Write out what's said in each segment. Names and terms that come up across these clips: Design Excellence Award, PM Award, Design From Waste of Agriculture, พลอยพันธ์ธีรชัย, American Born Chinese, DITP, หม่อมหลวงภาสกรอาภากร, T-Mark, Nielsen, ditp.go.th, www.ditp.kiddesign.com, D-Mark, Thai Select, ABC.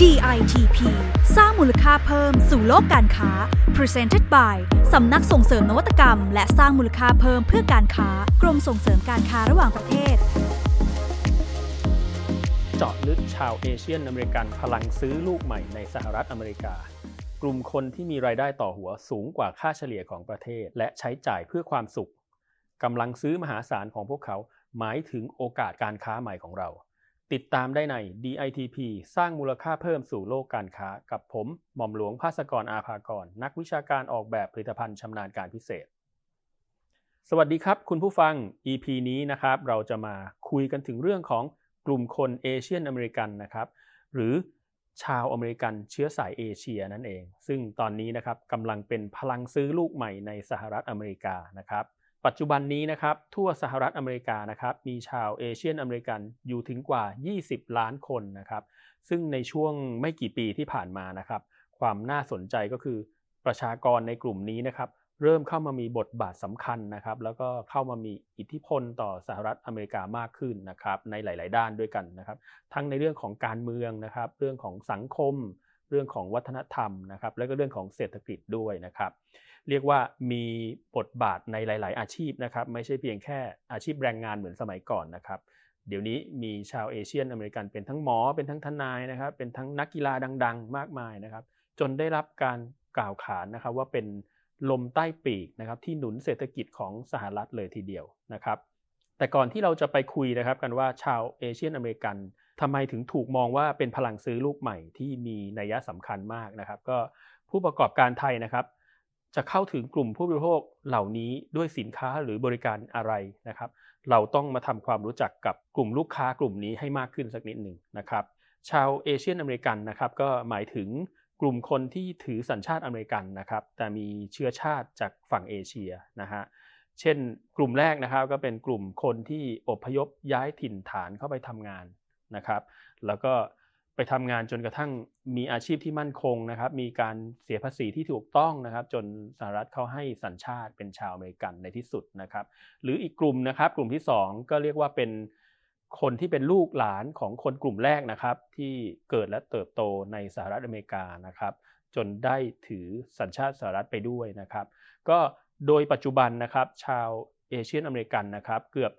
DITP สร้างมูลค่าเพิ่มสู่โลกการค้า Presented by สำนักส่งเสริมนวัตกรรมและสร้างมูลค่าเพิ่มเพื่อการค้ากรมส่งเสริมการค้าระหว่างประเทศเจาะลึกชาวเอเชียนอเมริกันพลังซื้อลูกใหม่ในสหรัฐอเมริกากลุ่มคนที่มีรายได้ต่อหัวสูงกว่าค่าเฉลี่ยของประเทศและใช้จ่ายเพื่อความสุขกำลังซื้อมหาศาลของพวกเขาหมายถึงโอกาสการค้าใหม่ของเราติดตามได้ใน DITP สร้างมูลค่าเพิ่มสู่โลกการค้ากับผมหม่อมหลวงภาสกรอาภากรนักวิชาการออกแบบผลิตภัณฑ์ชำนาญการพิเศษสวัสดีครับคุณผู้ฟัง EP นี้นะครับเราจะมาคุยกันถึงเรื่องของกลุ่มคนเอเชียนอเมริกันนะครับหรือชาวอเมริกันเชื้อสายเอเชียนั่นเองซึ่งตอนนี้นะครับกำลังเป็นพลังซื้อลูกใหม่ในสหรัฐอเมริกานะครับปัจจุบันนี้นะครับทั่วสหรัฐอเมริกานะครับมีชาวเอเชียนอเมริกันอยู่ถึงกว่า20ล้านคนนะครับซึ่งในช่วงไม่กี่ปีที่ผ่านมานะครับความน่าสนใจก็คือประชากรในกลุ่มนี้นะครับเริ่มเข้ามามีบทบาทสำคัญนะครับแล้วก็เข้ามามีอิทธิพลต่อสหรัฐอเมริกามากขึ้นนะครับในหลายๆด้านด้วยกันนะครับทั้งในเรื่องของการเมืองนะครับเรื่องของสังคมเรื่องของวัฒนธรรมนะครับแล้วก็เรื่องของเศรษฐกิจด้วยนะครับเรียกว่ามีบทบาทในหลายๆอาชีพนะครับไม่ใช่เพียงแค่อาชีพแรงงานเหมือนสมัยก่อนนะครับเดี๋ยวนี้มีชาวเอเชียนอเมริกันเป็นทั้งหมอเป็นทั้งทนายนะครับเป็นทั้งนักกีฬาดังๆมากมายนะครับจนได้รับการกล่าวขานนะครับว่าเป็นลมใต้ปีกนะครับที่หนุนเศรษฐกิจของสหรัฐเลยทีเดียวนะครับแต่ก่อนที่เราจะไปคุยนะครับกันว่าชาวเอเชียนอเมริกันทำไมถึงถูกมองว่าเป็นพลังซื้อลูกใหม่ที่มีนัยสำคัญมากนะครับก็ผู้ประกอบการไทยนะครับจะเข้าถึงกลุ่มผู้บริโภคเหล่านี้ด้วยสินค้าหรือบริการอะไรนะครับเราต้องมาทำความรู้จักกับกลุ่มลูกค้ากลุ่มนี้ให้มากขึ้นสักนิดหนึ่งนะครับชาวเอเชียนอเมริกันนะครับก็หมายถึงกลุ่มคนที่ถือสัญชาติอเมริกันนะครับแต่มีเชื้อชาติจากฝั่งเอเชียนะฮะเช่นกลุ่มแรกนะครับก็เป็นกลุ่มคนที่อพยพย้ายถิ่นฐานเข้าไปทำงานนะครับแล้วก็ไปทำงานจนกระทั่งมีอาชีพที่มั่นคงนะครับมีการเสียภาษีที่ถูกต้องนะครับจนสหรัฐเขาให้สัญชาติเป็นชาวอเมริกันในที่สุดนะครับหรืออีกกลุ่มนะครับกลุ่มที่สองก็เรียกว่าเป็นคนที่เป็นลูกหลานของคนกลุ่มแรกนะครับที่เกิดและเติบโตในสหรัฐอเมริกานะครับจนได้ถือสัญชาติสหรัฐไปด้วยนะครับก็โดยปัจจุบันนะครับชาวเอเชียนอเมริกันนะครับเกือบ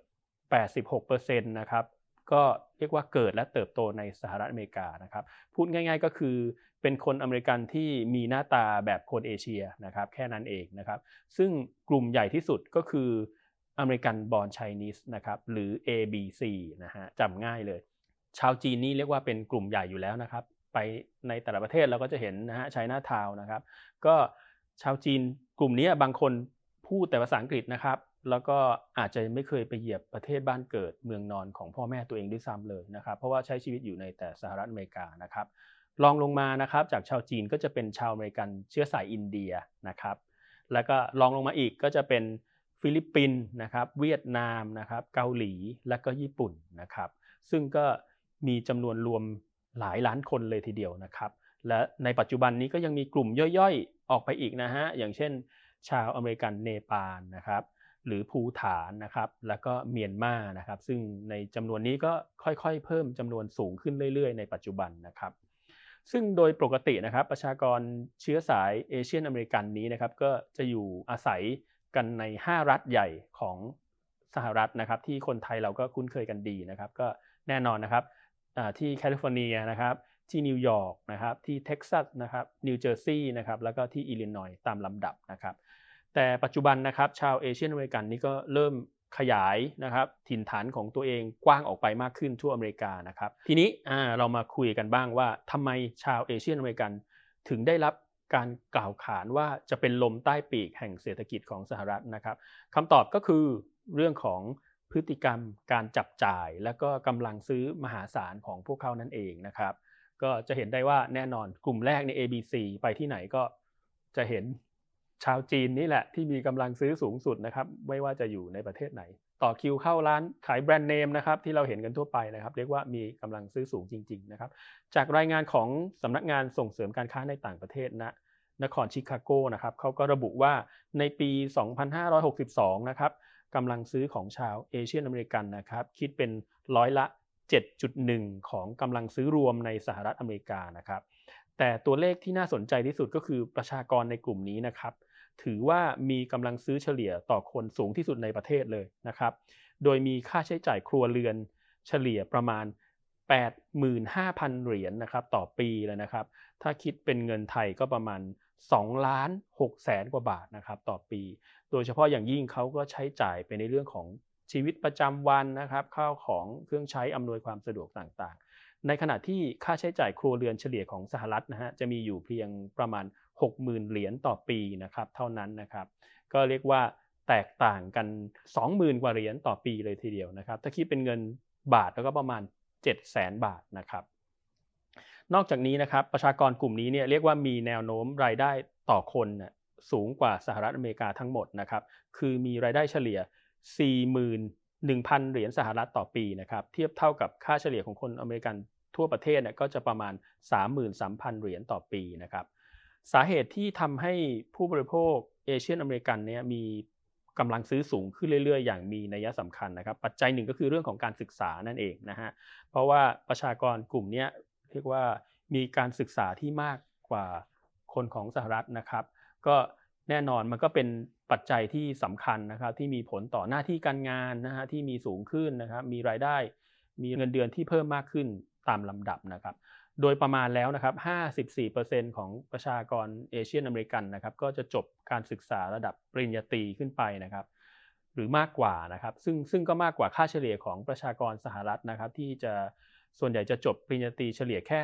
86% นะครับก็เรียกว่าเกิดและเติบโตในสหรัฐอเมริกานะครับพูดง่ายๆก็คือเป็นคนอเมริกันที่มีหน้าตาแบบคนเอเชียนะครับแค่นั้นเองนะครับซึ่งกลุ่มใหญ่ที่สุดก็คือ American Born Chinese นะครับหรือ ABC นะฮะจำง่ายเลยชาวจีนนี่เรียกว่าเป็นกลุ่มใหญ่อยู่แล้วนะครับไปในแต่ละประเทศเราก็จะเห็นนะฮะ China Town นะครับก็ชาวจีนกลุ่มนี้บางคนพูดแต่ภาษาอังกฤษนะครับแล้วก็อาจจะไม่เคยไปเหยียบประเทศบ้านเกิดเมืองนอนของพ่อแม่ตัวเองด้วยซ้ำเลยนะครับเพราะว่าใช้ชีวิตอยู่ในแต่สหรัฐอเมริกานะครับรองลงมานะครับจากชาวจีนก็จะเป็นชาวอเมริกันเชื้อสายอินเดียนะครับแล้วก็รองลงมาอีกก็จะเป็นฟิลิปปินส์นะครับเวียดนามนะครับเกาหลีและก็ญี่ปุ่นนะครับซึ่งก็มีจำนวนรวมหลายล้านคนเลยทีเดียวนะครับและในปัจจุบันนี้ก็ยังมีกลุ่มย่อยๆออกไปอีกนะฮะอย่างเช่นชาวอเมริกันเนปาลนะครับหรือภูฐานนะครับแล้วก็เมียนมานะครับซึ่งในจำนวนนี้ก็ค่อยๆเพิ่มจำนวนสูงขึ้นเรื่อยๆในปัจจุบันนะครับซึ่งโดยปกตินะครับประชากรเชื้อสายเอเชียนอเมริกันนี้นะครับก็จะอยู่อาศัยกันใน5รัฐใหญ่ของสหรัฐนะครับที่คนไทยเราก็คุ้นเคยกันดีนะครับก็แน่นอนนะครับที่แคลิฟอร์เนียนะครับที่นิวยอร์กนะครับที่เท็กซัสนะครับนิวเจอร์ซีย์นะครับแล้วก็ที่อิลลินอยส์ตามลำดับนะครับแต่ปัจจุบันนะครับชาวเอเชียนอเมริกันนี่ก็เริ่มขยายนะครับถิ่นฐานของตัวเองกว้างออกไปมากขึ้นทั่วอเมริกานะครับทีนี้เรามาคุยกันบ้างว่าทำไมชาวเอเชียนอเมริกันถึงได้รับการกล่าวขานว่าจะเป็นลมใต้ปีกแห่งเศรษฐกิจของสหรัฐนะครับคำตอบก็คือเรื่องของพฤติกรรมการจับจ่ายและก็กำลังซื้อมหาศาลของพวกเขานั่นเองนะครับก็จะเห็นได้ว่าแน่นอนกลุ่มแรกใน ABC ไปที่ไหนก็จะเห็นชาวจีนนี่แหละที่มีกำลังซื้อสูงสุดนะครับไม่ว่าจะอยู่ในประเทศไหนต่อคิวเข้าร้านขายแบรนด์เนมนะครับที่เราเห็นกันทั่วไปนะครับเรียกว่ามีกำลังซื้อสูงจริงๆนะครับจากรายงานของสำนักงานส่งเสริมการค้าในต่างประเทศนครชิคาโกนะครับเขาก็ระบุว่าในปี 2562 นะครับกำลังซื้อของชาวเอเชียนอเมริกันนะครับคิดเป็นร้อยละ 7.1 ของกำลังซื้อรวมในสหรัฐอเมริกานะครับแต่ตัวเลขที่น่าสนใจที่สุดก็คือประชากรในกลุ่มนี้นะครับถือว่ามีกำลังซื้อเฉลี่ยต่อคนสูงที่สุดในประเทศเลยนะครับโดยมีค่าใช้จ่ายครัวเรือนเฉลี่ยประมาณ 85,000 เหรียญนะครับต่อปีเลยนะครับถ้าคิดเป็นเงินไทยก็ประมาณ 2,600,000 กว่าบาทนะครับต่อปีโดยเฉพาะอย่างยิ่งเขาก็ใช้จ่ายไปในเรื่องของชีวิตประจำวันนะครับข้าวของเครื่องใช้อำนวยความสะดวกต่างๆในขณะที่ค่าใช้จ่ายครัวเรือนเฉลี่ยของสหรัฐนะฮะจะมีอยู่เพียงประมาณ 60,000 เหรียญต่อปีนะครับเท่านั้นนะครับก็เรียกว่าแตกต่างกัน 20,000 กว่าเหรียญต่อปีเลยทีเดียวนะครับถ้าคิดเป็นเงินบาทแล้วก็ประมาณ 700,000 บาทนะครับนอกจากนี้นะครับประชากรกลุ่มนี้เนี่ยเรียกว่ามีแนวโน้มรายได้ต่อคนสูงกว่าสหรัฐอเมริกาทั้งหมดนะครับคือมีรายได้เฉลี่ย 41,000 เหรียญสหรัฐต่อปีนะครับเทียบเท่ากับค่าเฉลี่ยของคนอเมริกันทั่วประเทศเนี่ยก็จะประมาณ 33,000 เหรียญต่อปีนะครับสาเหตุที่ทำให้ผู้บริโภคเอเชียนอเมริกันเนี่ยมีกำลังซื้อสูงขึ้นเรื่อยๆอย่างมีนัยสำคัญนะครับปัจจัยหนึ่งก็คือเรื่องของการศึกษานั่นเองนะฮะเพราะว่าประชากรกลุ่มนี้เรียกว่ามีการศึกษาที่มากกว่าคนของสหรัฐนะครับก็แน่นอนมันก็เป็นปัจจัยที่สำคัญนะครับที่มีผลต่อหน้าที่การงานนะฮะที่มีสูงขึ้นนะครับมีรายได้มีเงินเดือนที่เพิ่มมากขึ้นตามลำดับนะครับโดยประมาณแล้วนะครับ 54% ของประชากรเอเชียนอเมริกันนะครับก็จะจบการศึกษาระดับปริญญาตรีขึ้นไปนะครับหรือมากกว่านะครับซึ่งก็มากกว่าค่าเฉลี่ยของประชากรสหรัฐนะครับที่จะส่วนใหญ่จะจบปริญญาตรีเฉลี่ยแค่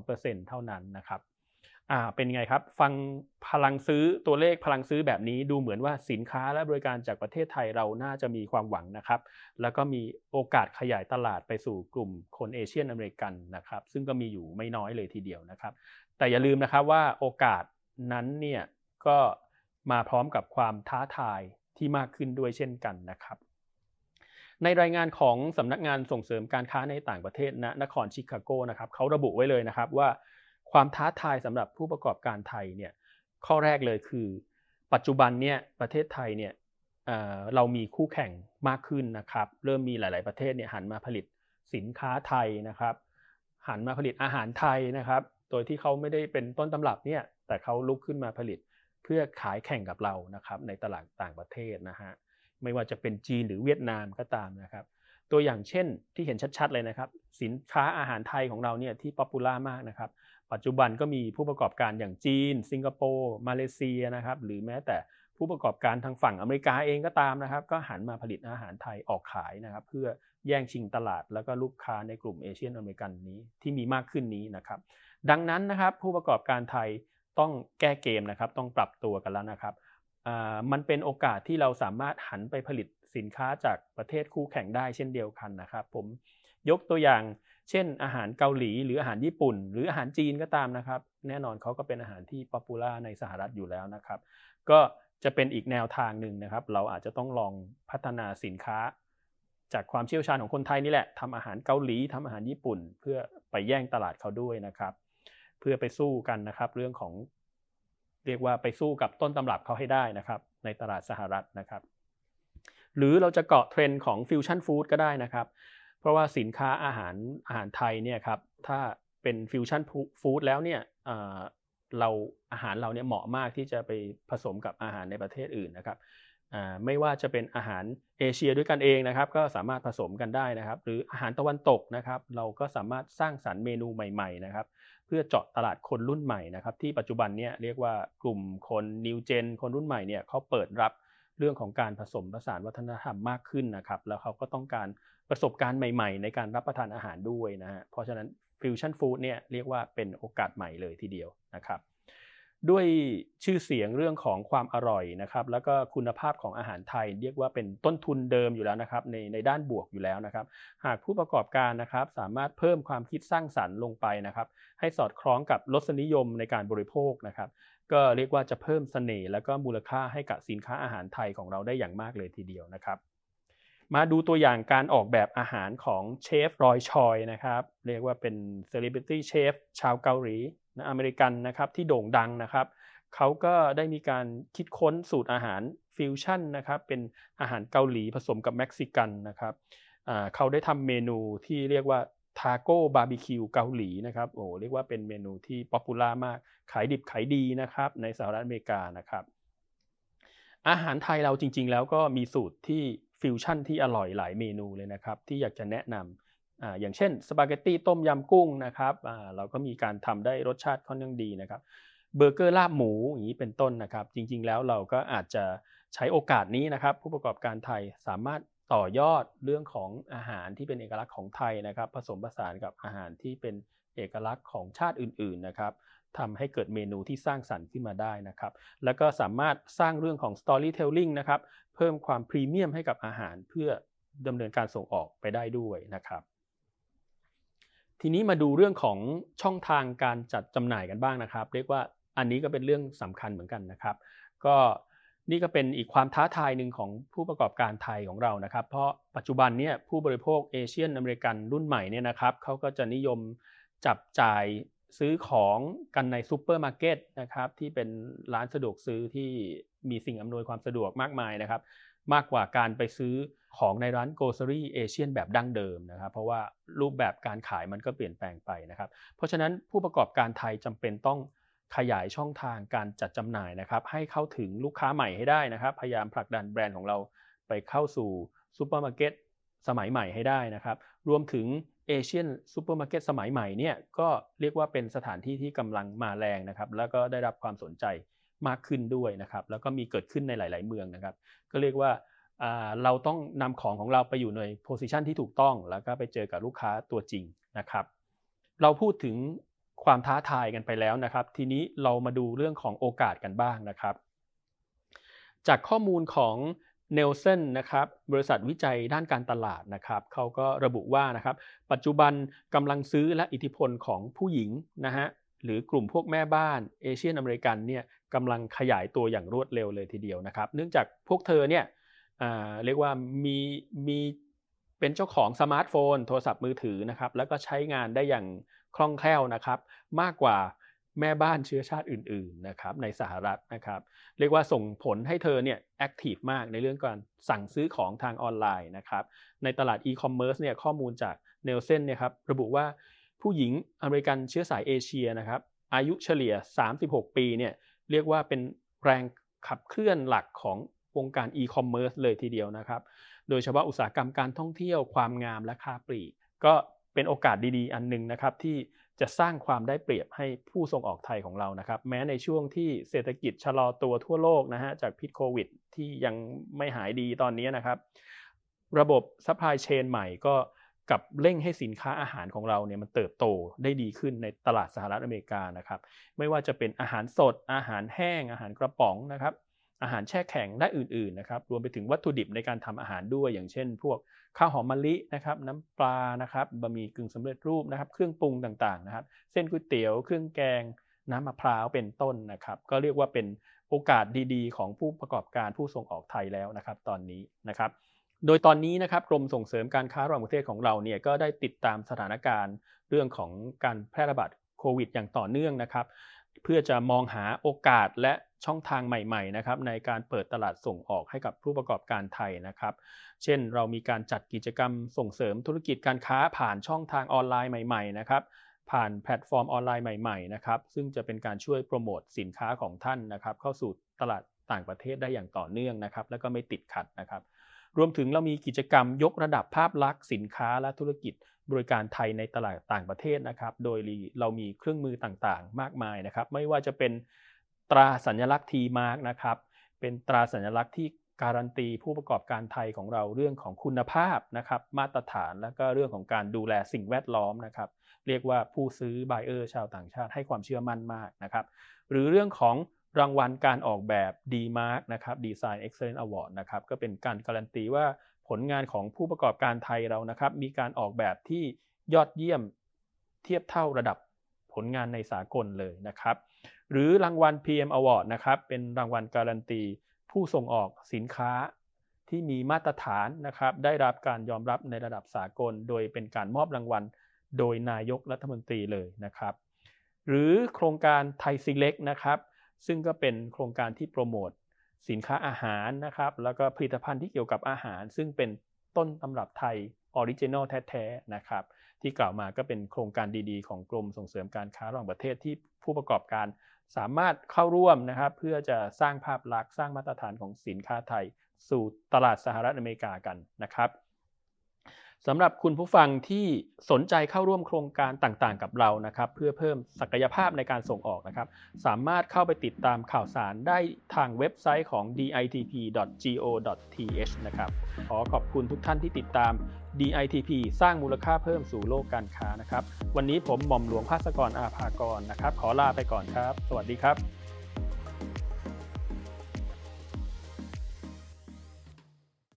32% เท่านั้นนะครับเป็นไงครับฟังพลังซื้อตัวเลขพลังซื้อแบบนี้ดูเหมือนว่าสินค้าและบริการจากประเทศไทยเราน่าจะมีความหวังนะครับแล้วก็มีโอกาสขยายตลาดไปสู่กลุ่มคนเอเชียนอเมริกันนะครับซึ่งก็มีอยู่ไม่น้อยเลยทีเดียวนะครับแต่อย่าลืมนะครับว่าโอกาสนั้นเนี่ยก็มาพร้อมกับความท้าทายที่มากขึ้นด้วยเช่นกันนะครับในรายงานของสำนักงานส่งเสริมการค้าในต่างประเทศณนครชิคาโกนะครับเขาระบุไว้เลยนะครับว่าความท้าทายสำหรับผู้ประกอบการไทยเนี่ยข้อแรกเลยคือปัจจุบันเนี่ยประเทศไทยเนี่ยเรามีคู่แข่งมากขึ้นนะครับเริ่มมีหลายๆประเทศเนี่ยหันมาผลิตสินค้าไทยนะครับหันมาผลิตอาหารไทยนะครับโดยที่เขาไม่ได้เป็นต้นตำรับเนี่ยแต่เขาลุกขึ้นมาผลิตเพื่อขายแข่งกับเรานะครับในตลาดต่างประเทศนะฮะไม่ว่าจะเป็นจีนหรือเวียดนามก็ตามนะครับตัวอย่างเช่นที่เห็นชัดๆเลยนะครับสินค้าอาหารไทยของเราเนี่ยที่ป๊อปปูล่ามากนะครับปัจจุบันก็มีผู้ประกอบการอย่างจีนสิงคโปร์มาเลเซียนะครับหรือแม้แต่ผู้ประกอบการทางฝั่งอเมริกาเองก็ตามนะครับก็หันมาผลิตอาหารไทยออกขายนะครับเพื่อแย่งชิงตลาดแล้วก็ลูกค้าในกลุ่มเอเชียนอเมริกันนี้ที่มีมากขึ้นนี้นะครับดังนั้นนะครับผู้ประกอบการไทยต้องแก้เกมนะครับต้องปรับตัวกันแล้วนะครับมันเป็นโอกาสที่เราสามารถหันไปผลิตสินค้าจากประเทศคู่แข่งได้เช่นเดียวกันนะครับผมยกตัวอย่างเช่นอาหารเกาหลีหรืออาหารญี่ปุ่นหรืออาหารจีนก็ตามนะครับแน่นอนเขาก็เป็นอาหารที่ป๊อปปูล่าในสหรัฐอยู่แล้วนะครับก็จะเป็นอีกแนวทางหนึ่งนะครับเราอาจจะต้องลองพัฒนาสินค้าจากความเชี่ยวชาญของคนไทยนี่แหละทำอาหารเกาหลีทำอาหารญี่ปุ่นเพื่อไปแย่งตลาดเขาด้วยนะครับเพื่อไปสู้กันนะครับเรื่องของเรียกว่าไปสู้กับต้นตำรับเขาให้ได้นะครับในตลาดสหรัฐนะครับหรือเราจะเกาะเทรนด์ของฟิวชั่นฟู้ดก็ได้นะครับเพราะว่าสินค้าอาหารไทยเนี่ยครับถ้าเป็นฟิวชั่นฟู้ดแล้วเนี่ยเราอาหารเราเนี่ยเหมาะมากที่จะไปผสมกับอาหารในประเทศอื่นนะครับไม่ว่าจะเป็นอาหารเอเชียด้วยกันเองนะครับก็สามารถผสมกันได้นะครับหรืออาหารตะวันตกนะครับเราก็สามารถสร้างสรรค์เมนูใหม่ๆนะครับเพื่อเจาะตลาดคนรุ่นใหม่นะครับที่ปัจจุบันเนี่ยเรียกว่ากลุ่มคนนิวเจนคนรุ่นใหม่เนี่ยเขาเปิดรับเรื่องของการผสมผสานวัฒนธรรมมากขึ้นนะครับแล้วเขาก็ต้องการประสบการณ์ใหม่ๆในการรับประทานอาหารด้วยนะฮะเพราะฉะนั้นฟิวชั่นฟู้ดเนี่ยเรียกว่าเป็นโอกาสใหม่เลยทีเดียวนะครับด้วยชื่อเสียงเรื่องของความอร่อยนะครับแล้วก็คุณภาพของอาหารไทยเรียกว่าเป็นต้นทุนเดิมอยู่แล้วนะครับในด้านบวกอยู่แล้วนะครับหากผู้ประกอบการนะครับสามารถเพิ่มความคิดสร้างสรรค์ลงไปนะครับให้สอดคล้องกับรสนิยมในการบริโภคนะครับก็เรียกว่าจะเพิ่มเสน่ห์แล้วก็มูลค่าให้กับสินค้าอาหารไทยของเราได้อย่างมากเลยทีเดียวนะครับมาดูตัวอย่างการออกแบบอาหารของเชฟรอยชอยนะครับเรียกว่าเป็นเซเลบริตี้เชฟชาวเกาหลีอเมริกันนะครับที่โด่งดังนะครับเขาก็ได้มีการคิดค้นสูตรอาหารฟิวชั่นนะครับเป็นอาหารเกาหลีผสมกับเม็กซิกันนะครับ เขาได้ทำเมนูที่เรียกว่าทาโก้บาร์บีคิวเกาหลีนะครับโอ้เรียกว่าเป็นเมนูที่ป๊อปปูล่ามากขายดิบขายดีนะครับในสหรัฐอเมริกานะครับอาหารไทยเราจริงๆแล้วก็มีสูตรที่ฟิวชั่นที่อร่อยหลายเมนูเลยนะครับที่อยากจะแนะนำอย่างเช่นสปาเกตตี้ต้มยำกุ้งนะครับเราก็มีการทำได้รสชาติค่อนข้างดีนะครับเบอร์เกอร์ลาบหมูอย่างนี้เป็นต้นนะครับจริงๆแล้วเราก็อาจจะใช้โอกาสนี้นะครับผู้ประกอบการไทยสามารถต่อยอดเรื่องของอาหารที่เป็นเอกลักษณ์ของไทยนะครับผสมผสานกับอาหารที่เป็นเอกลักษณ์ของชาติอื่นๆนะครับทำให้เกิดเมนูที่สร้างสรรค์ขึ้นมาได้นะครับแล้วก็สามารถสร้างเรื่องของ storytelling นะครับเพิ่มความพรีเมียมให้กับอาหารเพื่อดำเนินการส่งออกไปได้ด้วยนะครับทีนี้มาดูเรื่องของช่องทางการจัดจำหน่ายกันบ้างนะครับเรียกว่าอันนี้ก็เป็นเรื่องสำคัญเหมือนกันนะครับก็นี่ก็เป็นอีกความท้าทายหนึ่งของผู้ประกอบการไทยของเรานะครับเพราะปัจจุบันเนี่ยผู้บริโภคเอเชียนอเมริกันรุ่นใหม่เนี่ยนะครับเขาก็จะนิยมจับจ่ายซื้อของกันในซูเปอร์มาร์เก็ตนะครับที่เป็นร้านสะดวกซื้อที่มีสิ่งอำนวยความสะดวกมากมายนะครับมากกว่าการไปซื้อของในร้านโกลเซอรี่เอเชียนแบบดั้งเดิมนะครับเพราะว่ารูปแบบการขายมันก็เปลี่ยนแปลงไปนะครับเพราะฉะนั้นผู้ประกอบการไทยจำเป็นต้องขยายช่องทางการจัดจำหน่ายนะครับให้เข้าถึงลูกค้าใหม่ให้ได้นะครับพยายามผลักดันแบรนด์ของเราไปเข้าสู่ซูเปอร์มาร์เก็ตสมัยใหม่ให้ได้นะครับรวมถึงเอเชียนซูเปอร์มาร์เก็ตสมัยใหม่เนี่ยก็เรียกว่าเป็นสถานที่ที่กำลังมาแรงนะครับแล้วก็ได้รับความสนใจมากขึ้นด้วยนะครับแล้วก็มีเกิดขึ้นในหลายๆเมืองนะครับก็เรียกว่าเราต้องนำของของเราไปอยู่ในโพสิชันที่ถูกต้องแล้วก็ไปเจอกับลูกค้าตัวจริงนะครับเราพูดถึงความท้าทายกันไปแล้วนะครับทีนี้เรามาดูเรื่องของโอกาสกันบ้างนะครับจากข้อมูลของ Nielsen นะครับบริษัทวิจัยด้านการตลาดนะครับเขาก็ระบุว่านะครับปัจจุบันกำลังซื้อและอิทธิพลของผู้หญิงนะฮะหรือกลุ่มพวกแม่บ้านเอเชียนอเมริกันเนี่ยกำลังขยายตัวอย่างรวดเร็วเลยทีเดียวนะครับเนื่องจากพวกเธอเนี่ยเรียกว่ามีเป็นเจ้าของสมาร์ทโฟนโทรศัพท์มือถือนะครับแล้วก็ใช้งานได้อย่างคล่องแคล่วนะครับมากกว่าแม่บ้านเชื้อชาติอื่นๆนะครับในสหรัฐนะครับเรียกว่าส่งผลให้เธอเนี่ยแอคทีฟมากในเรื่องการสั่งซื้อของทางออนไลน์นะครับในตลาดอีคอมเมิร์ซเนี่ยข้อมูลจาก Nielsen เนี่ยครับระบุว่าผู้หญิงอเมริกันเชื้อสายเอเชียนะครับอายุเฉลี่ย36ปีเนี่ยเรียกว่าเป็นแรงขับเคลื่อนหลักของวงการอีคอมเมิร์ซเลยทีเดียวนะครับโดยเฉพาะอุตสาหกรรมการท่องเที่ยวความงามและค้าปลีกก็เป็นโอกาสดีๆอันนึงนะครับที่จะสร้างความได้เปรียบให้ผู้ส่งออกไทยของเรานะครับแม้ในช่วงที่เศรษฐกิจชะลอตัวทั่วโลกนะฮะจากพิษโควิดที่ยังไม่หายดีตอนนี้นะครับระบบซัพพลายเชนใหม่ก็กับเร่งให้สินค้าอาหารของเราเนี่ยมันเติบโตได้ดีขึ้นในตลาดสหรัฐอเมริกานะครับไม่ว่าจะเป็นอาหารสดอาหารแห้งอาหารกระป๋องนะครับอาหารแช่แข็งและอื่นๆนะครับรวมไปถึงวัตถุดิบในการทำอาหารด้วยอย่างเช่นพวกข้าวหอมมะลินะครับน้ำปลานะครับบะหมี่กึ่งสำเร็จรูปนะครับเครื่องปรุงต่างๆนะครับเส้นก๋วยเตี๋ยวเครื่องแกงน้ำมะพร้าวเป็นต้นนะครับก็เรียกว่าเป็นโอกาสดีๆของผู้ประกอบการผู้ส่งออกไทยแล้วนะครับตอนนี้นะครับโดยตอนนี้นะครับกรมส่งเสริมการค้าระหว่างประเทศของเราเนี่ยก็ได้ติดตามสถานการณ์เรื่องของการแพร่ระบาดโควิดอย่างต่อเนื่องนะครับเพื่อจะมองหาโอกาสและช่องทางใหม่ๆนะครับในการเปิดตลาดส่งออกให้กับผู้ประกอบการไทยนะครับเช่นเรามีการจัดกิจกรรมส่งเสริมธุรกิจการค้าผ่านช่องทางออนไลน์ใหม่ๆนะครับผ่านแพลตฟอร์มออนไลน์ใหม่ๆนะครับซึ่งจะเป็นการช่วยโปรโมทสินค้าของท่านนะครับเข้าสู่ตลาดต่างประเทศได้อย่างต่อเนื่องนะครับแล้วก็ไม่ติดขัดนะครับรวมถึงเรามีกิจกรรมยกระดับภาพลักษณ์สินค้าและธุรกิจบริการไทยในตลาดต่างประเทศนะครับโดยเรามีเครื่องมือต่างๆมากมายนะครับไม่ว่าจะเป็นตราสัญลักษณ์ T-Mark นะครับเป็นตราสัญลักษณ์ที่การันตีผู้ประกอบการไทยของเราเรื่องของคุณภาพนะครับมาตรฐานและก็เรื่องของการดูแลสิ่งแวดล้อมนะครับเรียกว่าผู้ซื้อ buyer ชาวต่างชาติให้ความเชื่อมั่นมากนะครับหรือเรื่องของรางวัลการออกแบบ D-Mark นะครับ Design Excellence Award นะครับก็เป็นการการันตีว่าผลงานของผู้ประกอบการไทยเรานะครับมีการออกแบบที่ยอดเยี่ยมเทียบเท่าระดับผลงานในสากลเลยนะครับหรือรางวัล PM Award นะครับเป็นรางวัลการันตีผู้ส่งออกสินค้าที่มีมาตรฐานนะครับได้รับการยอมรับในระดับสากลโดยเป็นการมอบรางวัลโดยนายกรัฐมนตรีเลยนะครับหรือโครงการ Thai Select นะครับซึ่งก็เป็นโครงการที่โปรโมทสินค้าอาหารนะครับแล้วก็ผลิตภัณฑ์ที่เกี่ยวกับอาหารซึ่งเป็นต้นตำรับไทย ออริจินอลแท้ๆนะครับที่กล่าวมาก็เป็นโครงการดีๆของกรมส่งเสริมการค้าระหว่างประเทศที่ผู้ประกอบการสามารถเข้าร่วมนะครับเพื่อจะสร้างภาพลักษณ์สร้างมาตรฐานของสินค้าไทยสู่ตลาดสหรัฐอเมริกากันนะครับสำหรับคุณผู้ฟังที่สนใจเข้าร่วมโครงการต่างๆกับเรานะครับเพื่อเพิ่มศักยภาพในการส่งออกนะครับสามารถเข้าไปติดตามข่าวสารได้ทางเว็บไซต์ของ ditp.go.th นะครับขอขอบคุณทุกท่านที่ติดตาม DITP สร้างมูลค่าเพิ่มสู่โลกการค้านะครับวันนี้ผมหม่อมหลวงภาสกรอาภากรนะครับขอลาไปก่อนครับสวัสดีครับ